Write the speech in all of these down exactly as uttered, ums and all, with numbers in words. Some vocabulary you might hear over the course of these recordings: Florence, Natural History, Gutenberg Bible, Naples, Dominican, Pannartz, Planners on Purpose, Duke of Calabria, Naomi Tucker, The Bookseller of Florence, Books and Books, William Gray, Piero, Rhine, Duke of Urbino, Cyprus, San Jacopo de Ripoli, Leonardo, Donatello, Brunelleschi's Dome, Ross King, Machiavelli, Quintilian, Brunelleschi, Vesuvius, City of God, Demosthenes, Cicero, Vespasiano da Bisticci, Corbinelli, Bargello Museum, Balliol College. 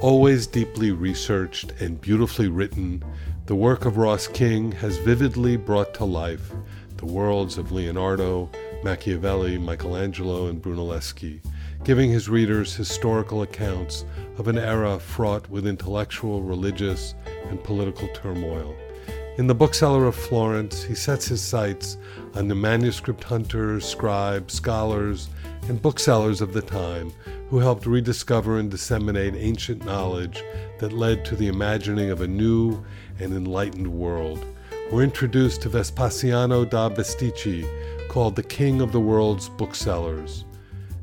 Always deeply researched and beautifully written, the work of Ross King has vividly brought to life the worlds of Leonardo, Machiavelli, Michelangelo, and Brunelleschi, giving his readers historical accounts of an era fraught with intellectual, religious, and political turmoil. In The Bookseller of Florence, he sets his sights on the manuscript hunters, scribes, scholars, and booksellers of the time who helped rediscover and disseminate ancient knowledge that led to the imagining of a new and enlightened world. We're introduced to Vespasiano da Bisticci, called the King of the World's Booksellers.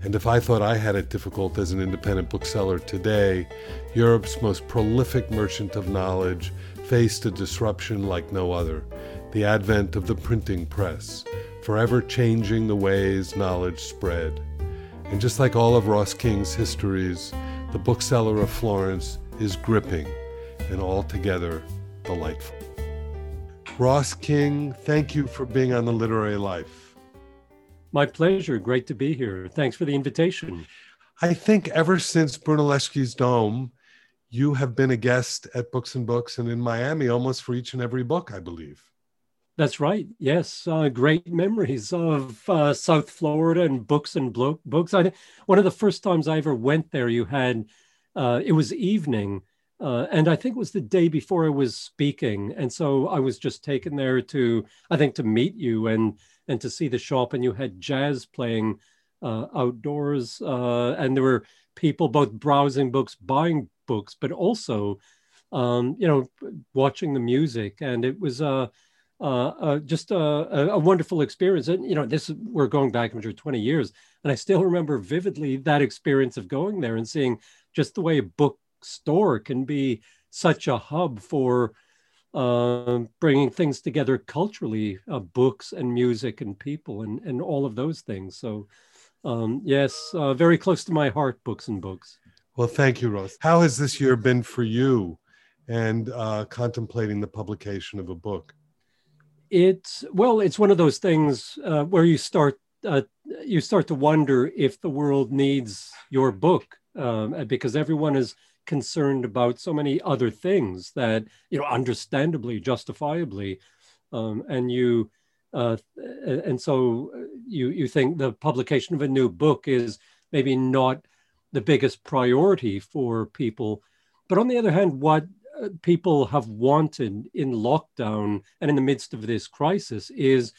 And if I thought I had it difficult as an independent bookseller today, Europe's most prolific merchant of knowledge faced a disruption like no other, the advent of the printing press, forever changing the ways knowledge spread. And just like all of Ross King's histories, The Bookseller of Florence is gripping and altogether delightful. Ross King, thank you for being on The Literary Life. My pleasure. Great to be here. Thanks for the invitation. I think ever since Brunelleschi's Dome, you have been a guest at Books and Books and in Miami almost for each and every book, I believe. That's right. Yes. Uh, great memories of uh, South Florida and books and blo- books. I, one of the first times I ever went there, you had, uh, it was evening, uh, and I think it was the day before I was speaking. And so I was just taken there to, I think, to meet you and and to see the shop. And you had jazz playing uh, outdoors. Uh, and there were people both browsing books, buying books, but also, um, you know, watching the music. And it was a, uh, Uh, uh, just a, a wonderful experience. And, you know, this we're going back twenty years, and I still remember vividly that experience of going there and seeing just the way a bookstore can be such a hub for uh, bringing things together culturally, uh, books and music and people and, and all of those things. So, um, yes, uh, very close to my heart, Books and Books. Well, thank you, Ross. How has this year been for you and uh, contemplating the publication of a book? It's, well, it's one of those things uh, where you start uh, you start to wonder if the world needs your book, um, because everyone is concerned about so many other things that, you know, understandably, justifiably, um, and you uh, and so you you think the publication of a new book is maybe not the biggest priority for people. But on the other hand, what people have wanted in lockdown and in the midst of this crisis is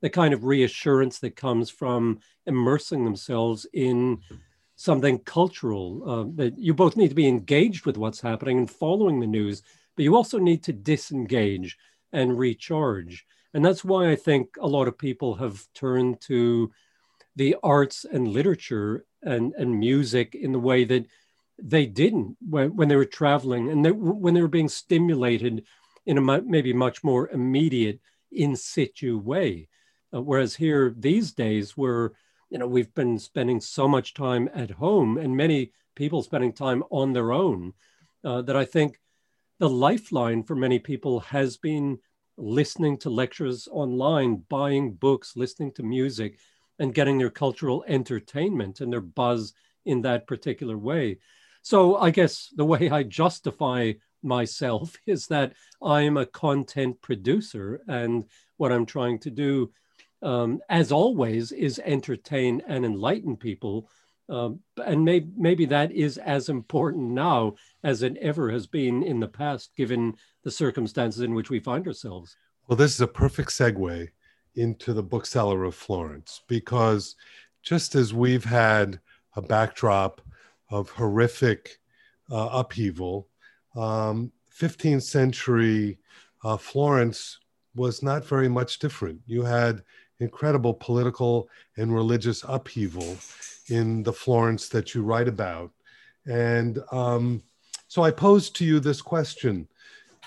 the kind of reassurance that comes from immersing themselves in something cultural. Uh, that you both need to be engaged with what's happening and following the news, but you also need to disengage and recharge. And that's why I think a lot of people have turned to the arts and literature and, and music in the way that they didn't when, when they were traveling and they, when they were being stimulated in a maybe much more immediate in situ way. Uh, whereas here these days we're, you know, we've been spending so much time at home and many people spending time on their own uh, that I think the lifeline for many people has been listening to lectures online, buying books, listening to music and getting their cultural entertainment and their buzz in that particular way. So I guess the way I justify myself is that I'm a content producer, and what I'm trying to do, um, as always, is entertain and enlighten people. Um, and may- maybe that is as important now as it ever has been in the past, given the circumstances in which we find ourselves. Well, this is a perfect segue into The Bookseller of Florence, because just as we've had a backdrop of horrific uh, upheaval, Um, fifteenth century uh, Florence was not very much different. You had incredible political and religious upheaval in the Florence that you write about. And um, so I posed to you this question,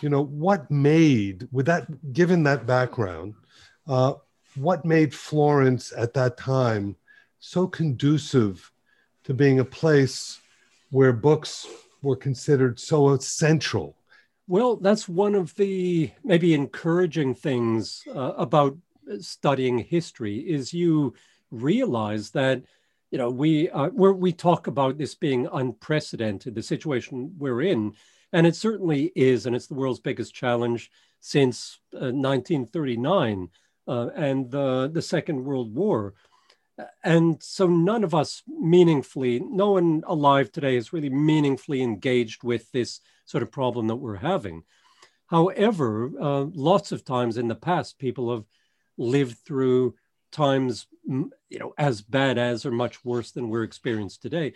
you know, what made, with that, given that background, uh, what made Florence at that time so conducive to being a place where books were considered so essential? Well, that's one of the maybe encouraging things uh, about studying history is you realize that, you know, we uh, we're, we talk about this being unprecedented, the situation we're in, and it certainly is, and it's the world's biggest challenge since uh, nineteen thirty-nine uh, and the, the Second World War. And so none of us meaningfully, no one alive today is really meaningfully engaged with this sort of problem that we're having. However, uh, lots of times in the past, people have lived through times, you know, as bad as or much worse than we're experiencing today,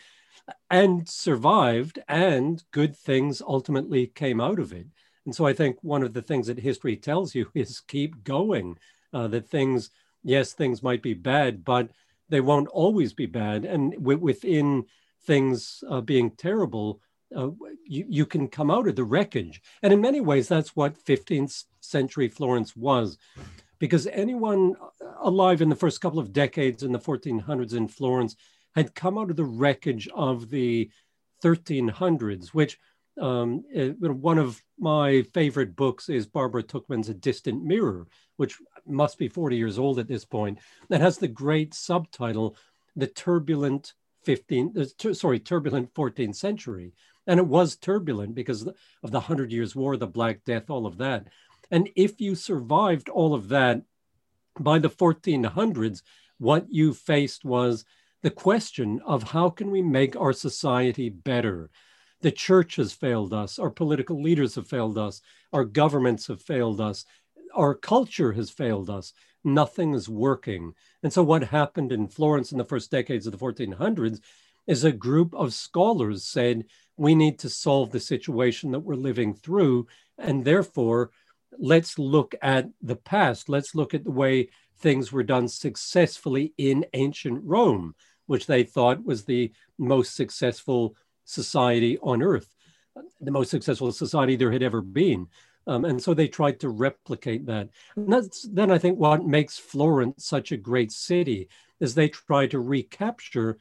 and survived, and good things ultimately came out of it. And so I think one of the things that history tells you is keep going, uh, that things, yes, things might be bad, but they won't always be bad. And w within things uh, being terrible, uh, you, you can come out of the wreckage. And in many ways, that's what fifteenth century Florence was, because anyone alive in the first couple of decades in the fourteen hundreds in Florence had come out of the wreckage of the thirteen hundreds, which um, it, one of my favorite books is Barbara Tuchman's A Distant Mirror, which must be forty years old at this point, that has the great subtitle, The Turbulent fifteenth, sorry, Turbulent fourteenth century. And it was turbulent because of the Hundred Years' War, the Black Death, all of that. And if you survived all of that, by the fourteen hundreds, what you faced was the question of how can we make our society better? The church has failed us, our political leaders have failed us, our governments have failed us, our culture has failed us, nothing is working. And so what happened in Florence in the first decades of the fourteen hundreds is a group of scholars said, we need to solve the situation that we're living through, and therefore, let's look at the past, let's look at the way things were done successfully in ancient Rome, which they thought was the most successful society on earth, the most successful society there had ever been. Um, and so they tried to replicate that. And that's then I think what makes Florence such a great city is they try to recapture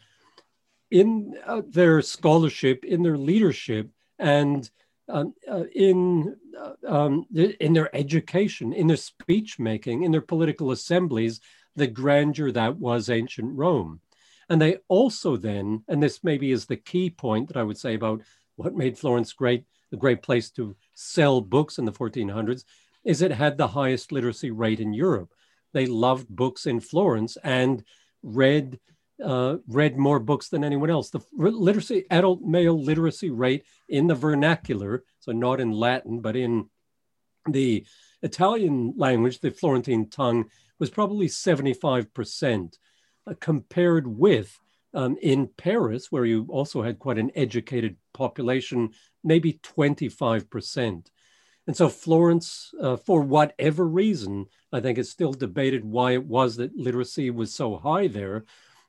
in uh, their scholarship, in their leadership, and Um, uh, in, uh, um, in their education, in their speech making, in their political assemblies, the grandeur that was ancient Rome. And they also then, and this maybe is the key point that I would say about what made Florence great, the great place to sell books in the fourteen hundreds, is it had the highest literacy rate in Europe. They loved books in Florence and read, Uh, read more books than anyone else. The literacy, adult male literacy rate in the vernacular, so not in Latin, but in the Italian language, the Florentine tongue, was probably seventy-five percent uh, compared with um, in Paris, where you also had quite an educated population, maybe twenty-five percent. And so Florence, uh, for whatever reason, I think it's still debated why it was that literacy was so high there.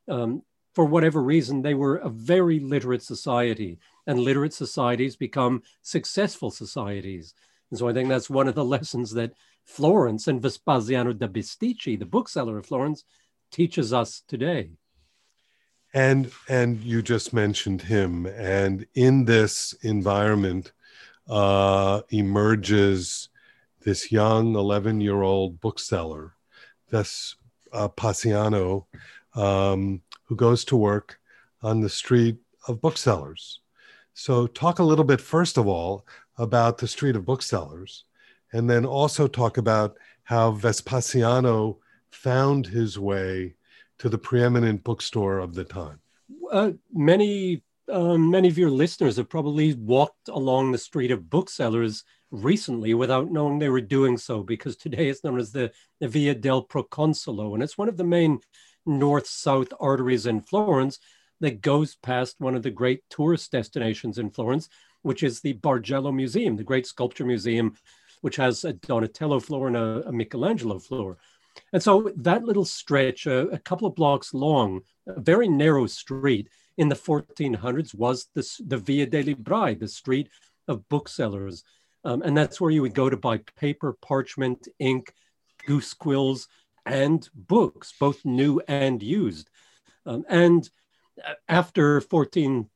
Um, for whatever reason, they were a very literate society, and literate societies become successful societies. And so I think that's one of the lessons that Florence and Vespasiano da Bisticci, the bookseller of Florence, teaches us today. And, and you just mentioned him. And in this environment uh, emerges this young eleven-year-old bookseller, Vespasiano, Um, who goes to work on the street of booksellers. So talk a little bit, first of all, about the street of booksellers, and then also talk about how Vespasiano found his way to the preeminent bookstore of the time. Uh, many, uh, many of your listeners have probably walked along the street of booksellers recently without knowing they were doing so, because today it's known as the, the Via del Proconsolo, and it's one of the main north-south arteries in Florence that goes past one of the great tourist destinations in Florence, which is the Bargello Museum, the great sculpture museum, which has a Donatello floor and a, a Michelangelo floor. And so that little stretch, uh, a couple of blocks long, a very narrow street, in the fourteen hundreds was this, the Via dei Librai, the street of booksellers. Um, and that's where you would go to buy paper, parchment, ink, goose quills, and books, both new and used. Um, and after fourteen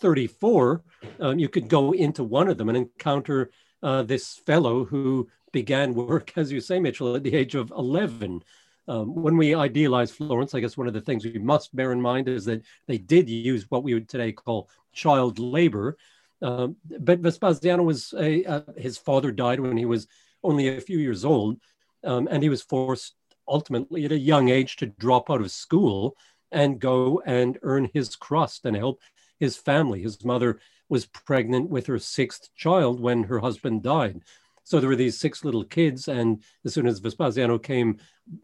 thirty-four, um, you could go into one of them and encounter uh, this fellow who began work, as you say, Mitchell, at the age of eleven. Um, when we idealize Florence, I guess one of the things we must bear in mind is that they did use what we would today call child labor. Um, but Vespasiano was, a, uh, his father died when he was only a few years old, um, and he was forced ultimately at a young age to drop out of school and go and earn his crust and help his family. His mother was pregnant with her sixth child when her husband died. So there were these six little kids, and as soon as Vespasiano came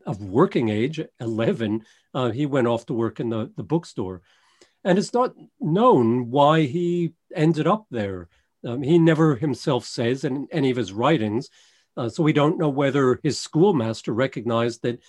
of working age, eleven, uh, he went off to work in the, the bookstore. And it's not known why he ended up there. Um, he never himself says in any of his writings, uh, so we don't know whether his schoolmaster recognized that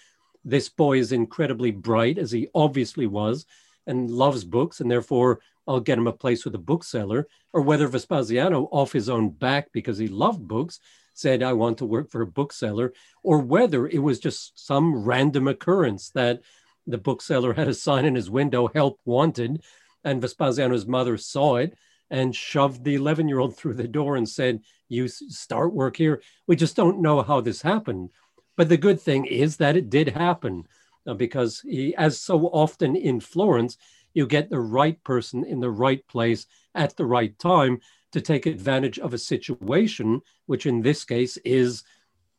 this boy is incredibly bright, as he obviously was, and loves books, and therefore I'll get him a place with a bookseller, or whether Vespasiano, off his own back because he loved books, said, I want to work for a bookseller, or whether it was just some random occurrence that the bookseller had a sign in his window, help wanted, and Vespasiano's mother saw it and shoved the eleven-year-old through the door and said, you start work here. We just don't know how this happened. But the good thing is that it did happen, uh, because he, as so often in Florence, you get the right person in the right place at the right time to take advantage of a situation, which in this case is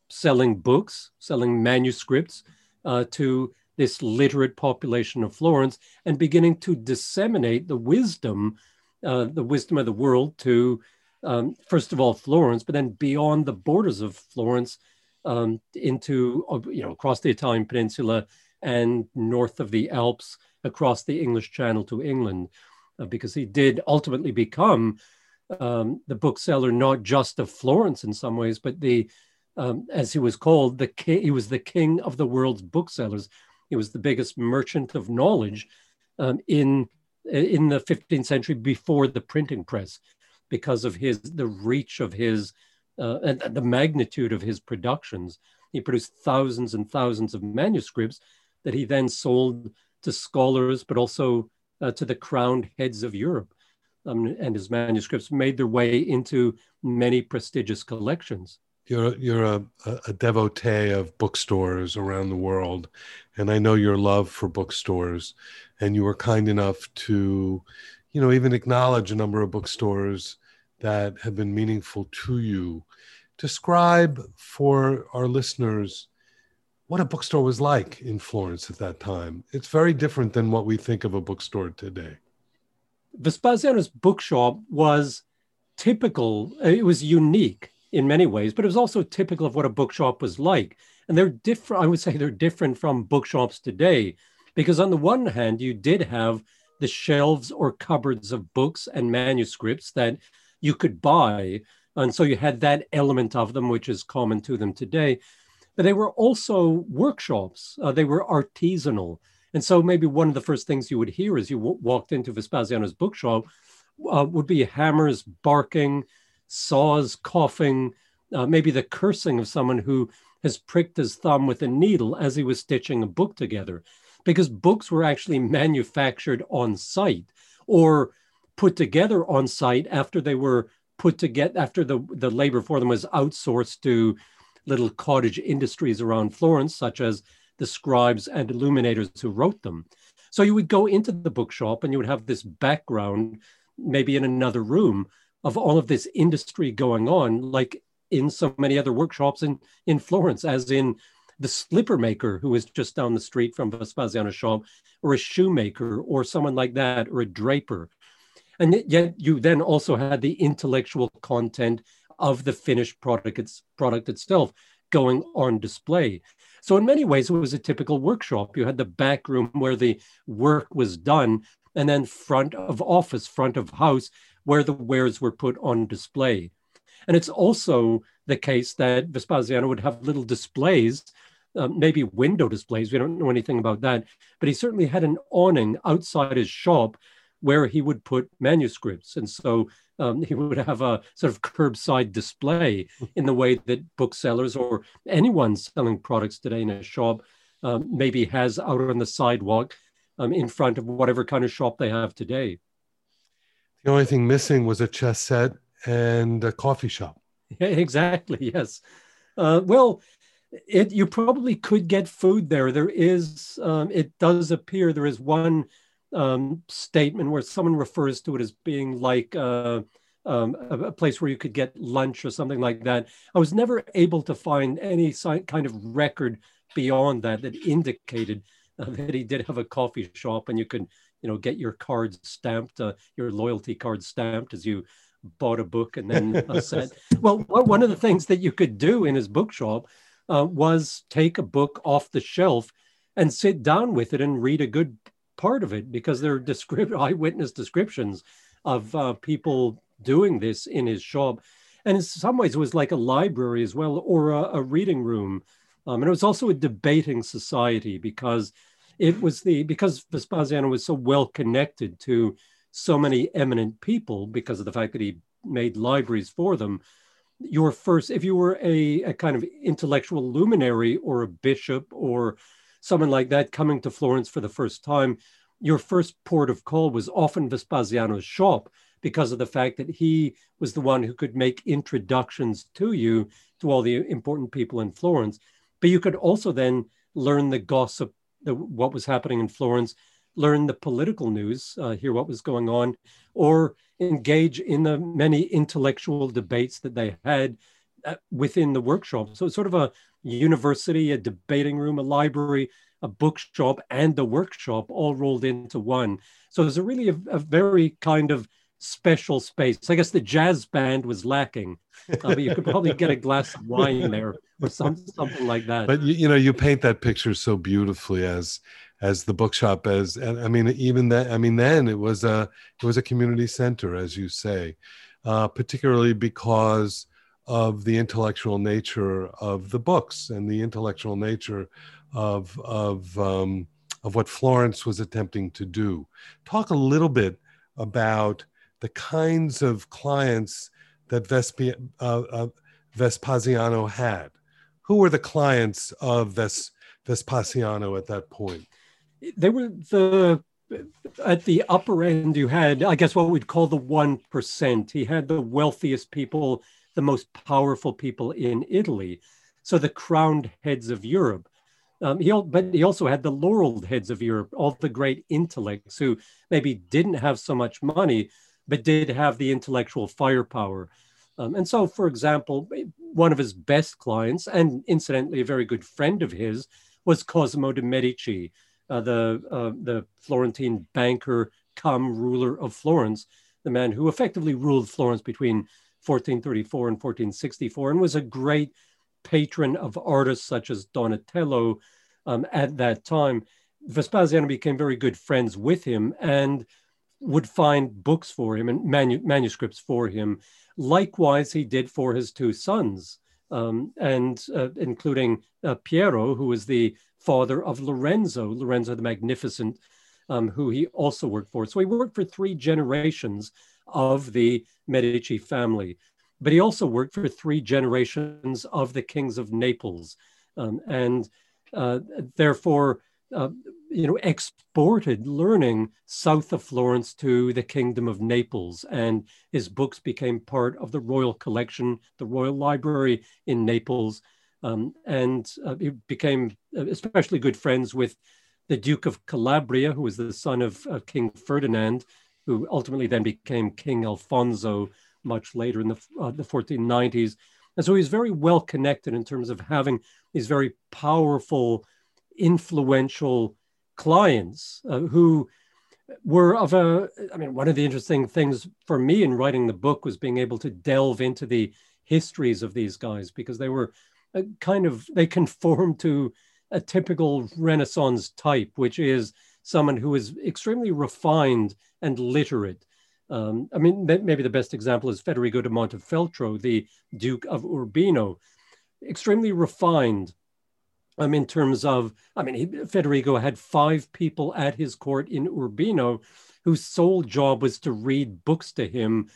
selling books, selling manuscripts uh, to this literate population of Florence, and beginning to disseminate the wisdom, uh, the wisdom of the world to, um, first of all, Florence, but then beyond the borders of Florence um, into, you know, across the Italian peninsula and north of the Alps, across the English Channel to England, uh, because he did ultimately become Um, the bookseller, not just of Florence in some ways, but the, um, as he was called, the king, he was the king of the world's booksellers. He was the biggest merchant of knowledge um, in in the fifteenth century before the printing press, because of his the reach of his uh, and the magnitude of his productions. He produced thousands and thousands of manuscripts that he then sold to scholars, but also uh, to the crowned heads of Europe. Um, and his manuscripts made their way into many prestigious collections. You're, you're a, a devotee of bookstores around the world, and I know your love for bookstores, and you were kind enough to, you know, even acknowledge a number of bookstores that have been meaningful to you. Describe for our listeners what a bookstore was like in Florence at that time. It's very different than what we think of a bookstore today. Vespasiano's bookshop was typical, it was unique in many ways, but it was also typical of what a bookshop was like. And they're different, I would say they're different from bookshops today, because on the one hand, you did have the shelves or cupboards of books and manuscripts that you could buy. And so you had that element of them, which is common to them today. But they were also workshops. Uh, they were artisanal. And so maybe one of the first things you would hear as you w- walked into Vespasiano's bookshop uh, would be hammers barking, saws coughing, uh, maybe the cursing of someone who has pricked his thumb with a needle as he was stitching a book together, because books were actually manufactured on site or put together on site after they were put together, after the, the labor for them was outsourced to little cottage industries around Florence, such as the scribes and illuminators who wrote them. So you would go into the bookshop and you would have this background, maybe in another room, of all of this industry going on, like in so many other workshops in, in Florence, as in the slipper maker who was just down the street from Vespasiano's shop, or a shoemaker, or someone like that, or a draper. And yet you then also had the intellectual content of the finished product, its product itself, going on display. So in many ways, it was a typical workshop. You had the back room where the work was done, and then front of office, front of house, where the wares were put on display. And it's also the case that Vespasiano would have little displays, uh, maybe window displays. We don't know anything about that. But he certainly had an awning outside his shop where he would put manuscripts. And so um, he would have a sort of curbside display in the way that booksellers or anyone selling products today in a shop um, maybe has out on the sidewalk um, in front of whatever kind of shop they have today. The only thing missing was a chess set and a coffee shop. Yeah, exactly, yes. Uh, well, it, you probably could get food there. There is, um, it does appear, there is one um, statement where someone refers to it as being like uh, um, a, a place where you could get lunch or something like that. I was never able to find any kind of record beyond that that indicated uh, that he did have a coffee shop and you could, you know, get your cards stamped, uh, your loyalty card stamped as you bought a book and then uh, said, well, one of the things that you could do in his bookshop uh, was take a book off the shelf and sit down with it and read a good part of it, because there are descript- eyewitness descriptions of uh, people doing this in his shop. And in some ways it was like a library as well, or a, a reading room. Um, and it was also a debating society, because it was the, because Vespasiano was so well connected to so many eminent people because of the fact that he made libraries for them. Your first, if you were a, a kind of intellectual luminary or a bishop or someone like that coming to Florence for the first time, your first port of call was often Vespasiano's shop, because of the fact that he was the one who could make introductions to you to all the important people in Florence. But you could also then learn the gossip, the, what was happening in Florence, learn the political news, uh, hear what was going on, or engage in the many intellectual debates that they had uh, within the workshop. So it's sort of a university, a debating room, a library, a bookshop, and the workshop all rolled into one. So there's a really a, a very kind of special space. So I guess the jazz band was lacking, uh, but you could probably get a glass of wine there or some, something like that. But, you, you know, you paint that picture so beautifully as... as the bookshop, as, and I mean, even that, I mean, then it was a, it was a community center, as you say, uh, particularly because of the intellectual nature of the books and the intellectual nature of, of, um, of what Florence was attempting to do. Talk a little bit about the kinds of clients that Vespi, uh, uh, Vespasiano had. Who were the clients of Ves, Vespasiano at that point? They were the, at the upper end, you had, I guess, what we'd call the one percent. He had the wealthiest people, the most powerful people in Italy. So the crowned heads of Europe. Um, he, but he also had the laureled heads of Europe, all the great intellects who maybe didn't have so much money, but did have the intellectual firepower. Um, and so, for example, one of his best clients, and incidentally, a very good friend of his, was Cosimo de' Medici, Uh, the uh, the Florentine banker, cum ruler of Florence, the man who effectively ruled Florence between fourteen thirty-four and fourteen sixty-four, and was a great patron of artists such as Donatello um, at that time. Vespasiano became very good friends with him and would find books for him and manu- manuscripts for him. Likewise, he did for his two sons, um, and uh, including uh, Piero, who was the father of Lorenzo, Lorenzo the Magnificent, um, who he also worked for. So he worked for three generations of the Medici family, but he also worked for three generations of the kings of Naples, um, and uh, therefore, uh, you know, exported learning south of Florence to the Kingdom of Naples. And his books became part of the royal collection, the Royal Library in Naples. Um, and uh, he became especially good friends with the Duke of Calabria, who was the son of uh, King Ferdinand, who ultimately then became King Alfonso much later in the, uh, the fourteen nineties. And so he's very well connected in terms of having these very powerful, influential clients uh, who were of a, I mean, one of the interesting things for me in writing the book was being able to delve into the histories of these guys, because they were A kind of, they conform to a typical Renaissance type, which is someone who is extremely refined and literate. Um, I mean, maybe the best example is Federigo da Montefeltro, the Duke of Urbino, extremely refined um, in terms of, I mean, he, Federigo had five people at his court in Urbino whose sole job was to read books to him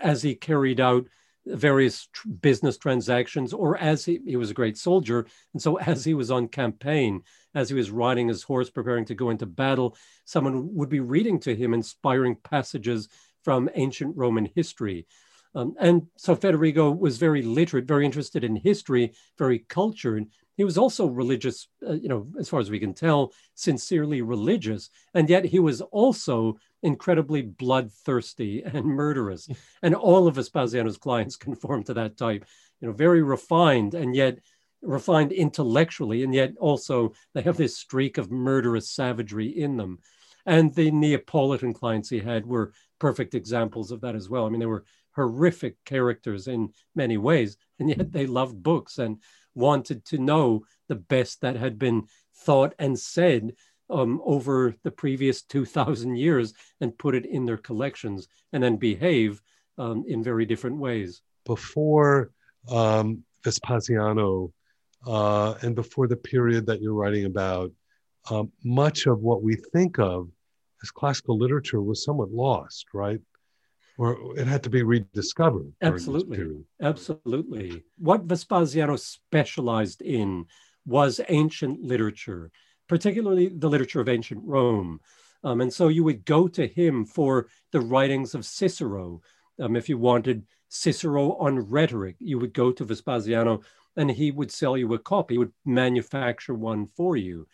as he carried out various tr business transactions, or as he, he was a great soldier. And so as he was on campaign, as he was riding his horse, preparing to go into battle, someone would be reading to him inspiring passages from ancient Roman history. Um, and so Federigo was very literate, very interested in history, very cultured. He was also religious, uh, you know, as far as we can tell, sincerely religious. And yet he was also incredibly bloodthirsty and murderous. And all of Vespasiano's clients conformed to that type, you know, very refined and yet refined intellectually. And yet also they have this streak of murderous savagery in them. And the Neapolitan clients he had were perfect examples of that as well. I mean, they were horrific characters in many ways, and yet they loved books and wanted to know the best that had been thought and said um, over the previous two thousand years and put it in their collections, and then behave um, in very different ways. Before um, Vespasiano uh, and before the period that you're writing about, um, much of what we think of as classical literature was somewhat lost, right? Or it had to be rediscovered. Absolutely, absolutely. What Vespasiano specialized in was ancient literature, particularly the literature of ancient Rome. Um, and so you would go to him for the writings of Cicero. Um, if you wanted Cicero on rhetoric, you would go to Vespasiano and he would sell you a copy, he would manufacture one for you.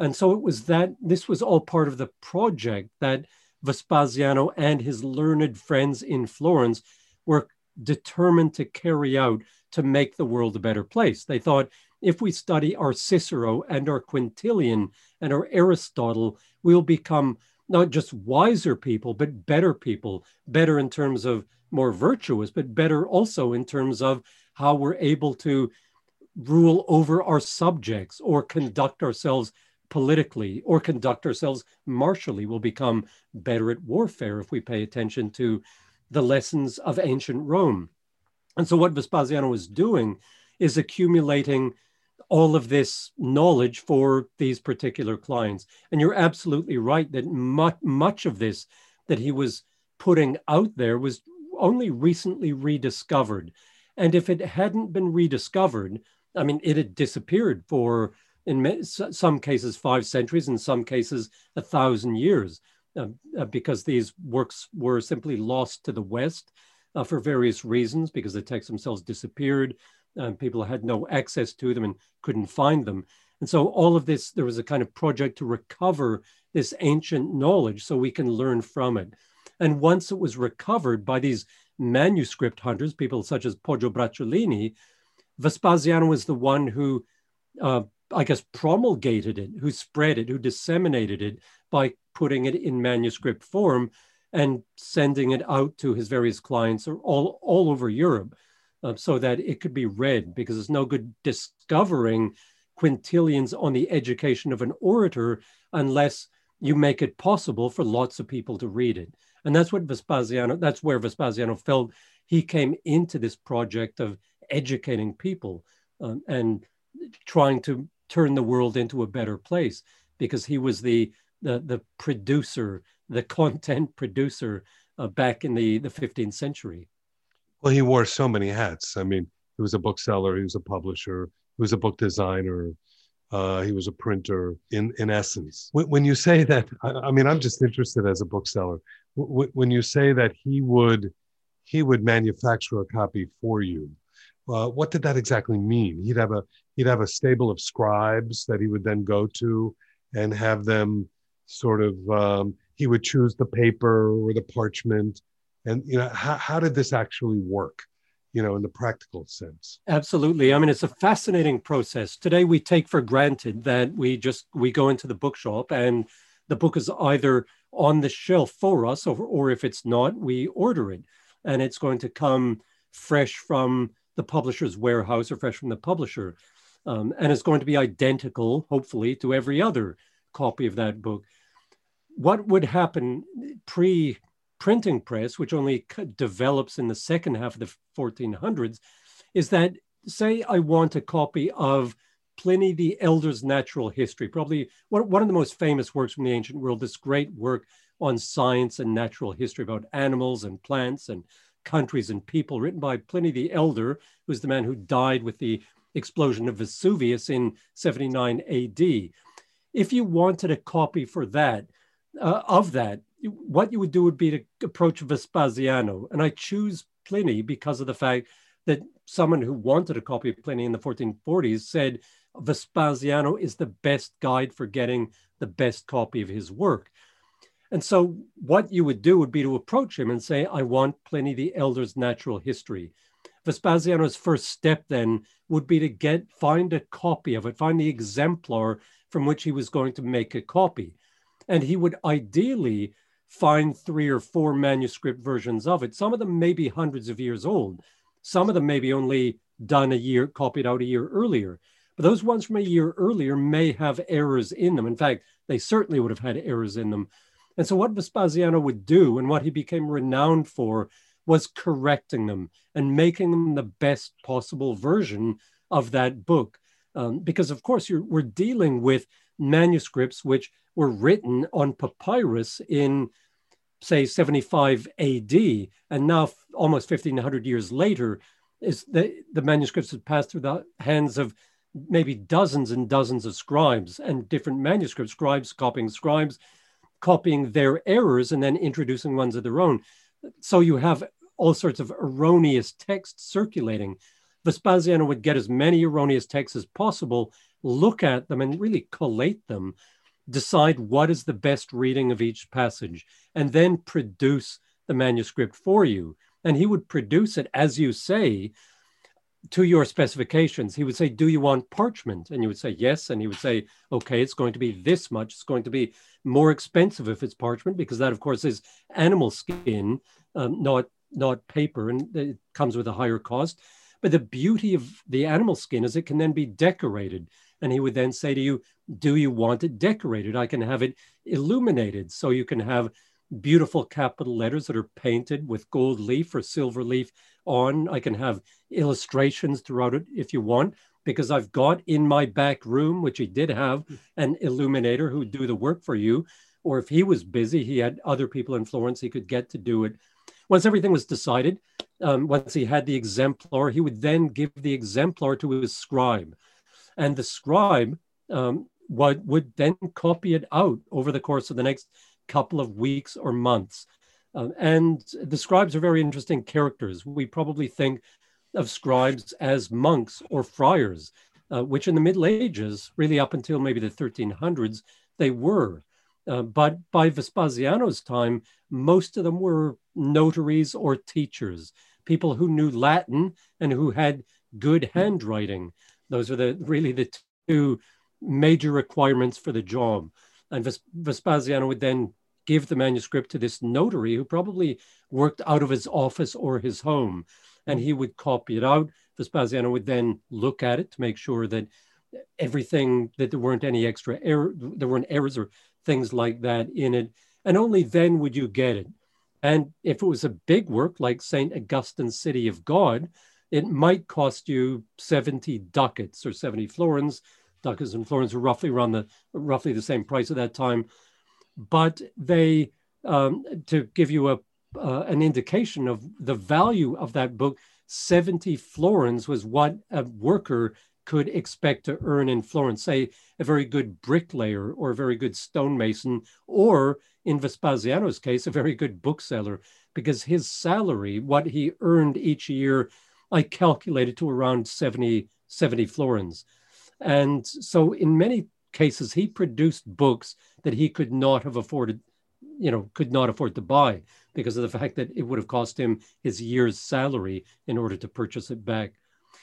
And so it was that, this was all part of the project that Vespasiano and his learned friends in Florence were determined to carry out to make the world a better place. They thought, if we study our Cicero and our Quintilian and our Aristotle, we'll become not just wiser people, but better people, better in terms of more virtuous, but better also in terms of how we're able to rule over our subjects or conduct ourselves politically or conduct ourselves martially. Will become better at warfare if we pay attention to the lessons of ancient Rome. And so what Vespasiano was doing is accumulating all of this knowledge for these particular clients. And you're absolutely right that much, much of this that he was putting out there was only recently rediscovered. And if it hadn't been rediscovered, I mean, it had disappeared for, in some cases, five centuries, in some cases, a thousand years, uh, because these works were simply lost to the West uh, for various reasons, because the texts themselves disappeared, and people had no access to them and couldn't find them. And so all of this, there was a kind of project to recover this ancient knowledge so we can learn from it. And once it was recovered by these manuscript hunters, people such as Poggio Bracciolini, Vespasiano was the one who, uh, I guess, promulgated it, who spread it, who disseminated it by putting it in manuscript form and sending it out to his various clients all, all over Europe uh, so that it could be read, because it's no good discovering Quintilians on the education of an orator unless you make it possible for lots of people to read it. And that's what Vespasiano, that's where Vespasiano felt he came into this project of educating people um, and trying to turn the world into a better place, because he was the the, the producer, the content producer uh, back in the, the fifteenth century. Well, he wore so many hats. I mean, he was a bookseller, he was a publisher, he was a book designer, uh, he was a printer, in, in essence. When, when you say that, I, I mean, I'm just interested as a bookseller. When, when you say that he would, he would manufacture a copy for you, Uh, what did that exactly mean? He'd have a he'd have a stable of scribes that he would then go to and have them sort of, um, he would choose the paper or the parchment. And, you know, how, how did this actually work, you know, in the practical sense? Absolutely. I mean, it's a fascinating process. Today, we take for granted that we just, we go into the bookshop and the book is either on the shelf for us, or, or if it's not, we order it. And it's going to come fresh from the publisher's warehouse or fresh from the publisher. Um, and it's going to be identical, hopefully, to every other copy of that book. What would happen pre-printing press, which only develops in the second half of the fourteen hundreds, is that, say I want a copy of Pliny the Elder's Natural History, probably one of the most famous works from the ancient world, this great work on science and natural history about animals and plants and countries and people, written by Pliny the Elder, who's the man who died with the explosion of Vesuvius in seventy-nine A D. If you wanted a copy for that, uh, of that, what you would do would be to approach Vespasiano. And I choose Pliny because of the fact that someone who wanted a copy of Pliny in the fourteen forties said Vespasiano is the best guide for getting the best copy of his work. And so what you would do would be to approach him and say, I want Pliny the Elder's Natural History. Vespasiano's first step then would be to get, find a copy of it, find the exemplar from which he was going to make a copy. And he would ideally find three or four manuscript versions of it. Some of them may be hundreds of years old. Some of them may be only done a year, copied out a year earlier. But those ones from a year earlier may have errors in them. In fact, they certainly would have had errors in them. And so what Vespasiano would do, and what he became renowned for, was correcting them and making them the best possible version of that book. Um, because of course, you're, we're dealing with manuscripts which were written on papyrus in, say, seventy-five A D, and now almost fifteen hundred years later, is the, the manuscripts had passed through the hands of maybe dozens and dozens of scribes and different manuscript scribes copying scribes, copying their errors and then introducing ones of their own. So you have all sorts of erroneous texts circulating. Vespasiano would get as many erroneous texts as possible, look at them and really collate them, decide what is the best reading of each passage, and then produce the manuscript for you. And he would produce it, as you say, to your specifications. He would say, do you want parchment? And you would say, yes. And he would say, okay, it's going to be this much. It's going to be more expensive if it's parchment, because that, of course, is animal skin, um, not, not paper, and it comes with a higher cost. But the beauty of the animal skin is it can then be decorated. And he would then say to you, do you want it decorated? I can have it illuminated. So you can have beautiful capital letters that are painted with gold leaf or silver leaf on. I can have illustrations throughout it if you want, because I've got in my back room, which he did have, an illuminator who would do the work for you. Or if he was busy, he had other people in Florence he could get to do it. Once everything was decided, um, once he had the exemplar, he would then give the exemplar to his scribe. And the scribe um, would, would then copy it out over the course of the next couple of weeks or months. Um, and the scribes are very interesting characters. We probably think of scribes as monks or friars, uh, which in the Middle Ages, really up until maybe the thirteen hundreds, they were. Uh, but by Vespasiano's time, most of them were notaries or teachers, people who knew Latin and who had good handwriting. Those are the really the two major requirements for the job. And Ves- Vespasiano would then give the manuscript to this notary who probably worked out of his office or his home, and he would copy it out. Vespasiano would then look at it to make sure that everything, that there weren't any extra error, there weren't errors or things like that in it. And only then would you get it. And if it was a big work like Saint Augustine's City of God, it might cost you seventy ducats or seventy florins. Ducats and florins were roughly around the roughly the same price at that time, but they um, to give you a uh, an indication of the value of that book, seventy florins was what a worker could expect to earn in Florence. Say a very good bricklayer or a very good stonemason, or in Vespasiano's case, a very good bookseller, because his salary, what he earned each year, I calculated to around seventy florins. And so in many cases, he produced books that he could not have afforded, you know, could not afford to buy because of the fact that it would have cost him his year's salary in order to purchase it back.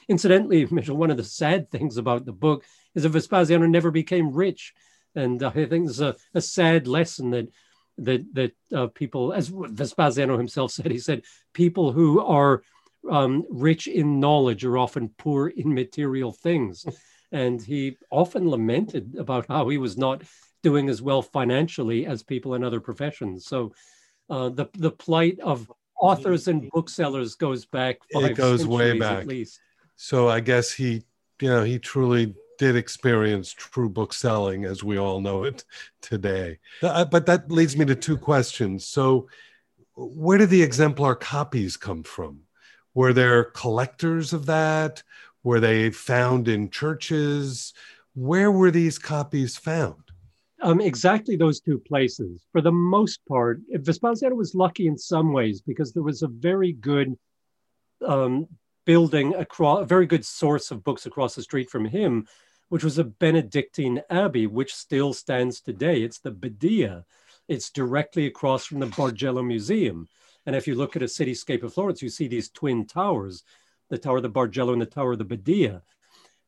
Incidentally, Mitchell, one of the sad things about the book is that Vespasiano never became rich. And I think there's a, a sad lesson that that, that uh, people, as Vespasiano himself said, he said, people who are um, rich in knowledge are often poor in material things. And he often lamented about how he was not doing as well financially as people in other professions. So uh, the, the plight of authors and booksellers goes back five centuries at least. It goes way back. So I guess he, you know, he truly did experience true bookselling as we all know it today. But that leads me to two questions. So where did the exemplar copies come from? Were there collectors of that? Were they found in churches? Where were these copies found? Um, exactly those two places. For the most part, Vespasiano was lucky in some ways because there was a very good um, building, across, a very good source of books across the street from him, which was a Benedictine abbey, which still stands today. It's the Badia. It's directly across from the Bargello Museum. And if you look at a cityscape of Florence, you see these twin towers, the Tower of the Bargello and the Tower of the Badia.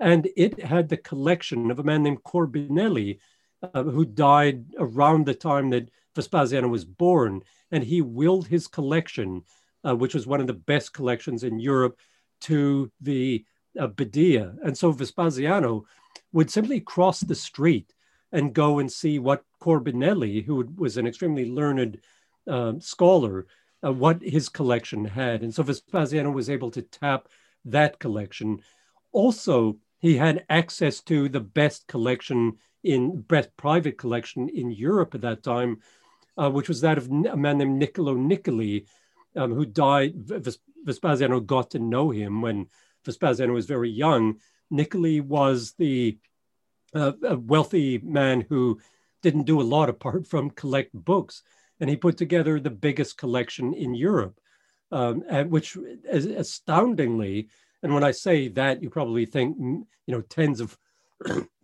And it had the collection of a man named Corbinelli, Uh, who died around the time that Vespasiano was born. And he willed his collection, uh, which was one of the best collections in Europe, to the uh, Badia. And so Vespasiano would simply cross the street and go and see what Corbinelli, who was an extremely learned uh, scholar, uh, what his collection had. And so Vespasiano was able to tap that collection. Also, he had access to the best collection in best private collection in Europe at that time, uh, which was that of a man named Niccolo Niccoli, um, who died. Ves Vespasiano got to know him when Vespasiano was very young. Niccoli was the uh, a wealthy man who didn't do a lot apart from collect books. And he put together the biggest collection in Europe, um, and which is astoundingly, and when I say that, you probably think, you know, tens of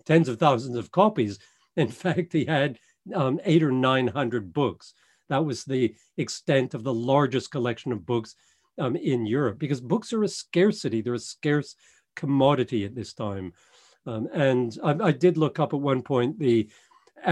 tens of thousands of copies. In fact, he had um, eight or nine hundred books. That was the extent of the largest collection of books um, in Europe, because books are a scarcity. They're a scarce commodity at this time. Um, and I, I did look up at one point the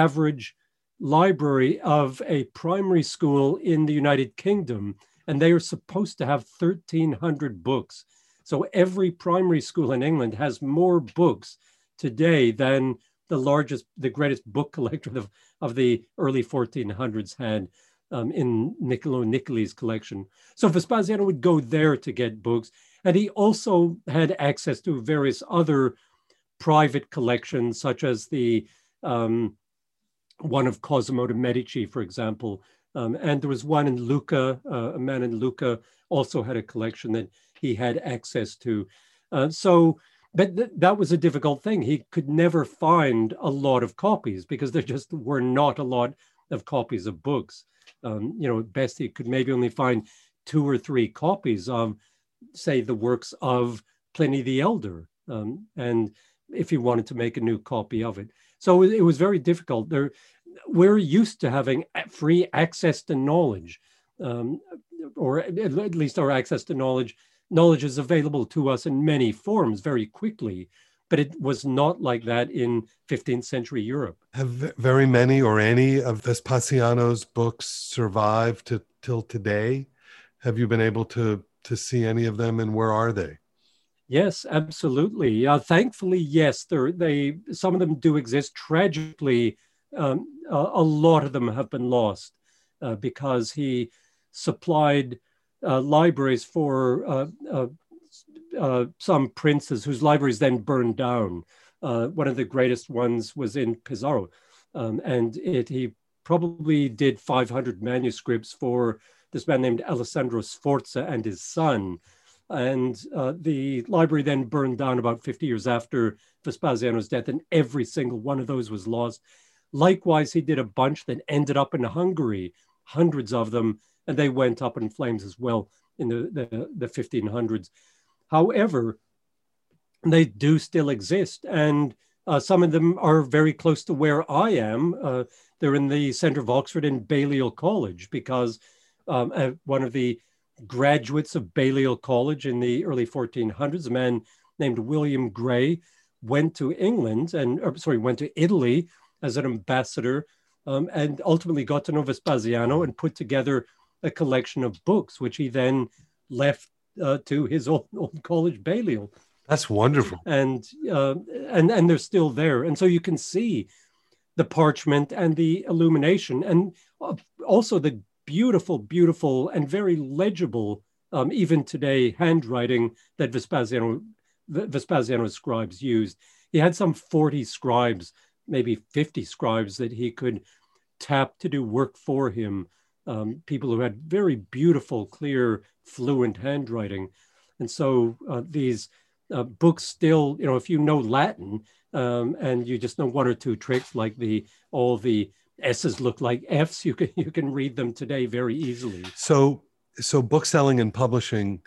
average library of a primary school in the United Kingdom, and they are supposed to have thirteen hundred books. So every primary school in England has more books today than the largest, the greatest book collector of, of the early fourteen hundreds had um, in Niccolo Niccoli's collection. So Vespasiano would go there to get books. And he also had access to various other private collections, such as the um, one of Cosimo de' Medici, for example. Um, and there was one in Lucca, uh, a man in Lucca also had a collection that he had access to. Uh, so, but th that was a difficult thing. He could never find a lot of copies because there just were not a lot of copies of books. Um, you know, at best he could maybe only find two or three copies of, say, the works of Pliny the Elder, um, and if he wanted to make a new copy of it. So it, it was very difficult. There, we're used to having free access to knowledge, um, or at least our access to knowledge Knowledge is available to us in many forms very quickly, but it was not like that in fifteenth century Europe. Have very many or any of Vespasiano's books survived to, till today? Have you been able to, to see any of them, and where are they? Yes, absolutely. Uh, thankfully, yes, they, some of them do exist. Tragically, um, a, a lot of them have been lost uh, because he supplied Uh, libraries for uh, uh, uh, some princes whose libraries then burned down. Uh, one of the greatest ones was in Pesaro, um, and it, he probably did five hundred manuscripts for this man named Alessandro Sforza and his son. And uh, the library then burned down about fifty years after Vespasiano's death, and every single one of those was lost. Likewise, he did a bunch that ended up in Hungary, hundreds of them, and they went up in flames as well in the, the, the fifteen hundreds. However, they do still exist, and uh, some of them are very close to where I am. Uh, they're in the center of Oxford in Balliol College, because um, uh, one of the graduates of Balliol College in the early fourteen hundreds, a man named William Gray, went to England, and or, sorry, went to Italy as an ambassador, um, and ultimately got to know Vespasiano and put together a collection of books, which he then left uh, to his old, old college, Balliol. That's wonderful. And, uh, and, and they're still there. And so you can see the parchment and the illumination, and also the beautiful, beautiful, and very legible, um, even today, handwriting that Vespasiano, Vespasiano's scribes used. He had some forty scribes, maybe fifty scribes that he could tap to do work for him, um, people who had very beautiful, clear, fluent handwriting. And so uh, these uh, books still, you know, if you know Latin um, and you just know one or two tricks, like the all the S's look like F's, you can, you can read them today very easily. So, so bookselling and publishing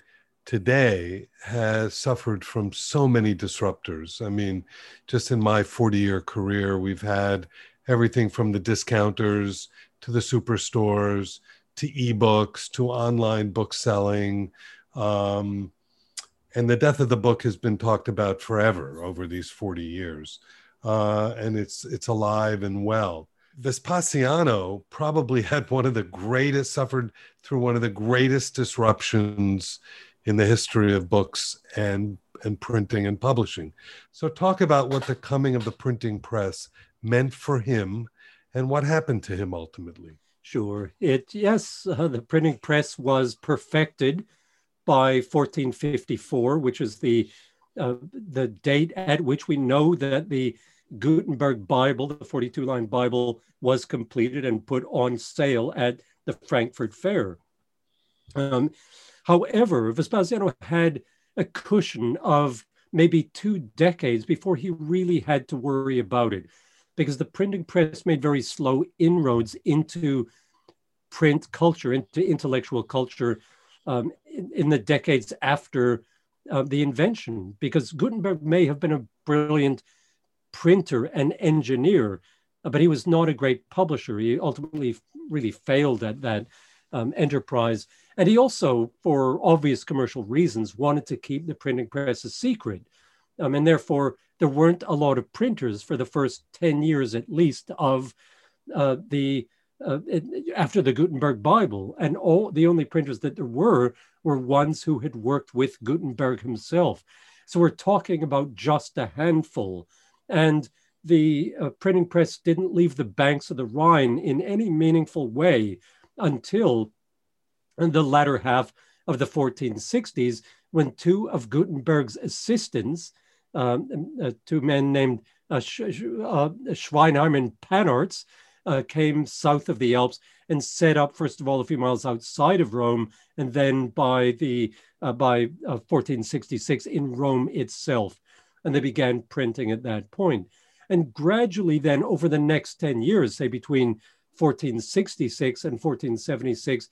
today has suffered from so many disruptors. I mean, just in my forty-year career, we've had everything from the discounters to the superstores to ebooks to online book selling. Um, and the death of the book has been talked about forever over these forty years. Uh, and it's, it's alive and well. Vespasiano probably had one of the greatest, suffered through one of the greatest disruptions in the history of books and, and printing and publishing. So talk about what the coming of the printing press meant for him and what happened to him ultimately. Sure. It, yes, uh, the printing press was perfected by fourteen fifty-four, which is the, uh, the date at which we know that the Gutenberg Bible, the forty-two line Bible, was completed and put on sale at the Frankfurt Fair. Um, However, Vespasiano had a cushion of maybe two decades before he really had to worry about it, because the printing press made very slow inroads into print culture, into intellectual culture um, in, in the decades after uh, the invention, because Gutenberg may have been a brilliant printer and engineer, but he was not a great publisher. He ultimately really failed at that um, enterprise. And he also, for obvious commercial reasons, wanted to keep the printing press a secret. Um, and therefore, there weren't a lot of printers for the first ten years, at least, of uh, the, uh, it, after the Gutenberg Bible. And all the only printers that there were, were ones who had worked with Gutenberg himself. So we're talking about just a handful. And the uh, printing press didn't leave the banks of the Rhine in any meaningful way until in the latter half of the fourteen sixties, when two of Gutenberg's assistants, um, uh, two men named uh, Sch uh, Schweinheim and Pannartz, uh, came south of the Alps and set up, first of all, a few miles outside of Rome, and then by, the, uh, by uh, fourteen sixty-six in Rome itself. And they began printing at that point. And gradually then, over the next ten years, say between fourteen sixty-six and fourteen seventy-six,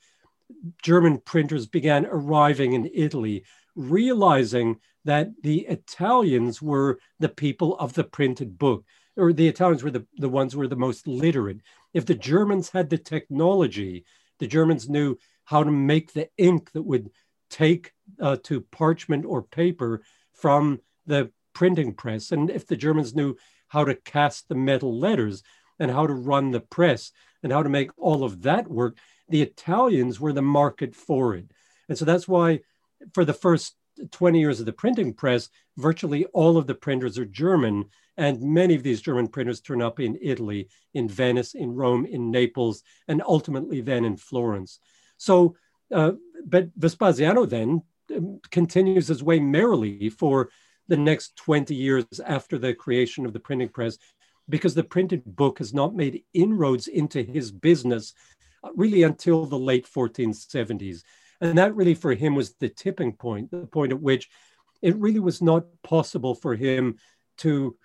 German printers began arriving in Italy, realizing that the Italians were the people of the printed book, or the Italians were the, the ones who were the most literate. If the Germans had the technology, the Germans knew how to make the ink that would take uh, to parchment or paper from the printing press. And if the Germans knew how to cast the metal letters and how to run the press and how to make all of that work, the Italians were the market for it. And so that's why for the first twenty years of the printing press, virtually all of the printers are German. And many of these German printers turn up in Italy, in Venice, in Rome, in Naples, and ultimately then in Florence. So, uh, but Vespasiano then um, continues his way merrily for the next twenty years after the creation of the printing press, because the printed book has not made inroads into his business really until the late fourteen seventies. And that really for him was the tipping point, the point at which it really was not possible for him to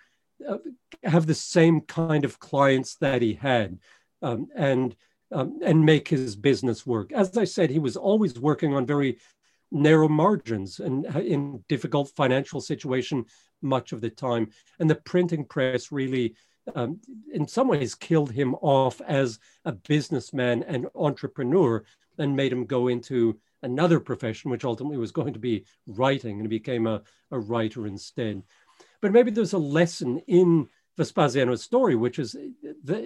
uh, have the same kind of clients that he had um, and, um, and make his business work. As I said, he was always working on very narrow margins and in difficult financial situation much of the time. And the printing press really Um, in some ways killed him off as a businessman and entrepreneur and made him go into another profession, which ultimately was going to be writing, and he became a, a writer instead. But maybe there's a lesson in Vespasiano's story, which is,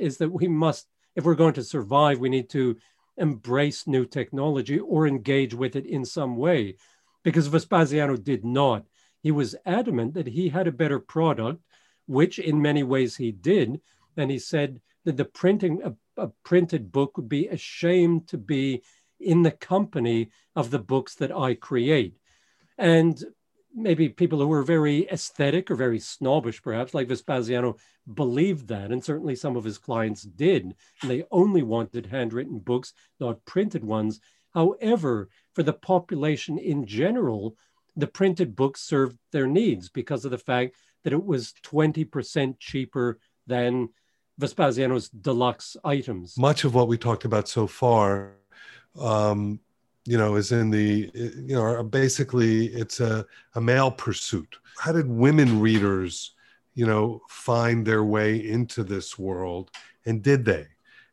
is that we must, if we're going to survive, we need to embrace new technology or engage with it in some way, because Vespasiano did not. He was adamant that he had a better product, which in many ways he did. And he said that the printing, a, a printed book would be ashamed to be in the company of the books that I create. And maybe people who were very aesthetic or very snobbish, perhaps, like Vespasiano, believed that, and certainly some of his clients did. And they only wanted handwritten books, not printed ones. However, for the population in general, the printed books served their needs because of the fact that it was twenty percent cheaper than Vespasiano's deluxe items. Much of what we talked about so far, um, you know, is in the, you know, basically it's a, a male pursuit. How did women readers, you know, find their way into this world, and did they?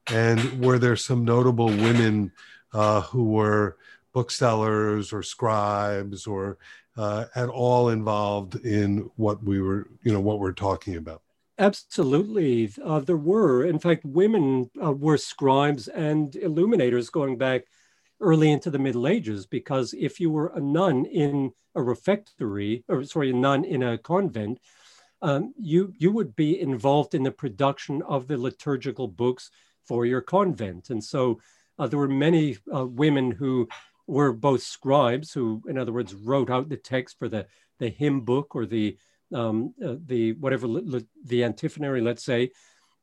And were there some notable women uh, who were booksellers or scribes or uh, at all involved in what we were, you know, what we're talking about? Absolutely. Uh, there were, in fact, women uh, were scribes and illuminators going back early into the Middle Ages, because if you were a nun in a refectory, or sorry, a nun in a convent, um, you, you would be involved in the production of the liturgical books for your convent. And so uh, there were many uh, women who were both scribes, who, in other words, wrote out the text for the, the hymn book or the, um, uh, the whatever, the antiphonary, let's say,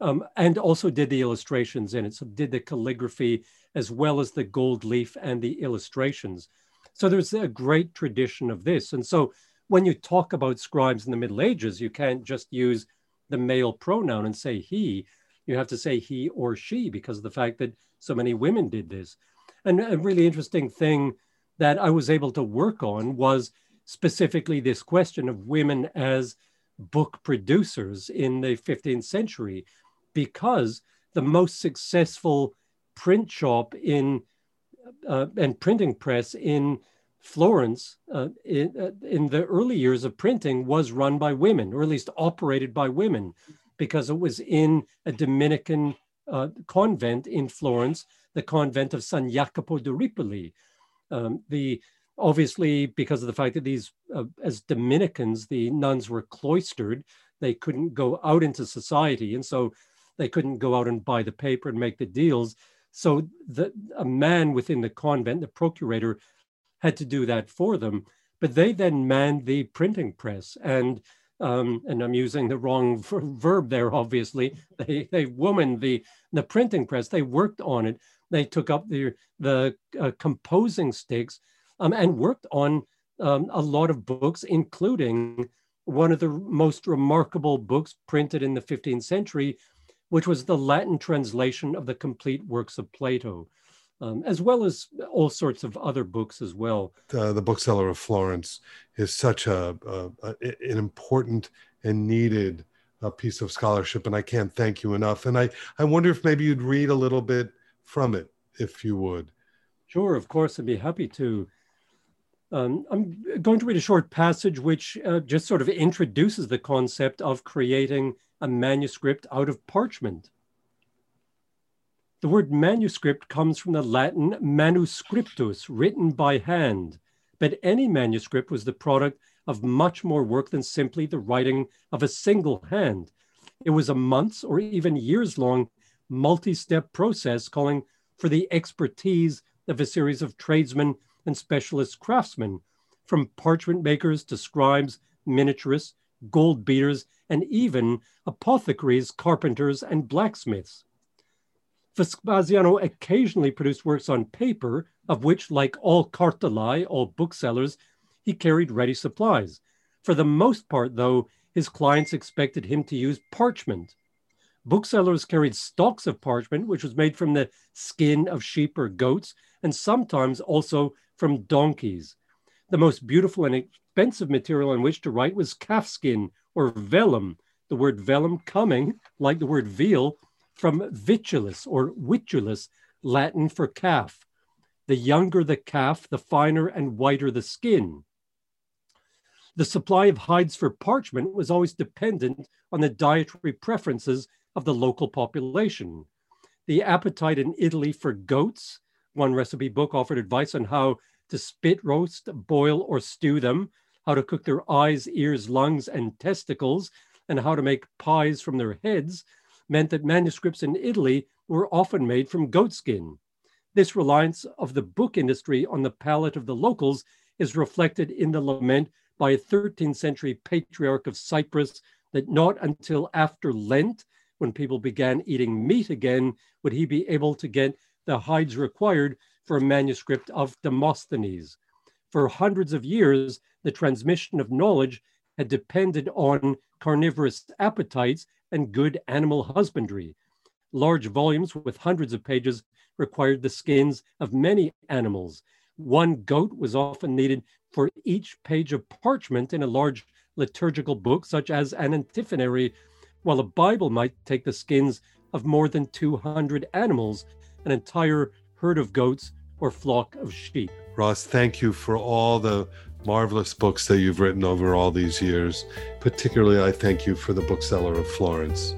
um, and also did the illustrations in it. So did the calligraphy as well as the gold leaf and the illustrations. So there's a great tradition of this. And so when you talk about scribes in the Middle Ages, you can't just use the male pronoun and say he. You have to say he or she because of the fact that so many women did this. And a really interesting thing that I was able to work on was specifically this question of women as book producers in the fifteenth century, because the most successful print shop in uh, and printing press in Florence uh, in, uh, in the early years of printing was run by women, or at least operated by women, because it was in a Dominican uh, convent in Florence, the convent of San Jacopo de' Ripoli. Um, the, obviously, because of the fact that these, uh, as Dominicans, the nuns were cloistered, they couldn't go out into society, and so they couldn't go out and buy the paper and make the deals. So the, a man within the convent, the procurator, had to do that for them. But they then manned the printing press. And um, and I'm using the wrong ver verb there, obviously. They, they womaned the, the printing press. They worked on it. They took up the, the uh, composing sticks um, and worked on um, a lot of books, including one of the most remarkable books printed in the fifteenth century, which was the Latin translation of the complete works of Plato, um, as well as all sorts of other books as well. Uh, the Bookseller of Florence is such a, a, a an important and needed uh, piece of scholarship, and I can't thank you enough. And I, I wonder if maybe you'd read a little bit from it, if you would. Sure, of course, I'd be happy to. Um, I'm going to read a short passage which uh, just sort of introduces the concept of creating a manuscript out of parchment. The word manuscript comes from the Latin manuscriptus, written by hand, but any manuscript was the product of much more work than simply the writing of a single hand. It was a months or even years long multi-step process calling for the expertise of a series of tradesmen and specialist craftsmen, from parchment makers to scribes, miniaturists, gold beaters, and even apothecaries, carpenters, and blacksmiths. Vespasiano occasionally produced works on paper, of which, like all cartelae, all booksellers, he carried ready supplies. For the most part, though, his clients expected him to use parchment. Booksellers carried stocks of parchment, which was made from the skin of sheep or goats, and sometimes also from donkeys. The most beautiful and expensive material on which to write was calfskin or vellum, the word vellum coming, like the word veal, from vitulus or vitulus, Latin for calf. The younger the calf, the finer and whiter the skin. The supply of hides for parchment was always dependent on the dietary preferences of the local population. The appetite in Italy for goats, one recipe book offered advice on how to spit roast, boil, or stew them, how to cook their eyes, ears, lungs, and testicles, and how to make pies from their heads, meant that manuscripts in Italy were often made from goatskin. This reliance of the book industry on the palate of the locals is reflected in the lament by a thirteenth century patriarch of Cyprus that not until after Lent, when people began eating meat again, would he be able to get the hides required for a manuscript of Demosthenes. For hundreds of years, the transmission of knowledge had depended on carnivorous appetites and good animal husbandry. Large volumes with hundreds of pages required the skins of many animals. One goat was often needed for each page of parchment in a large liturgical book, such as an antiphonary, while a Bible might take the skins of more than two hundred animals, an entire herd of goats or flock of sheep. Ross, thank you for all the marvelous books that you've written over all these years. Particularly, I thank you for The Bookseller of Florence.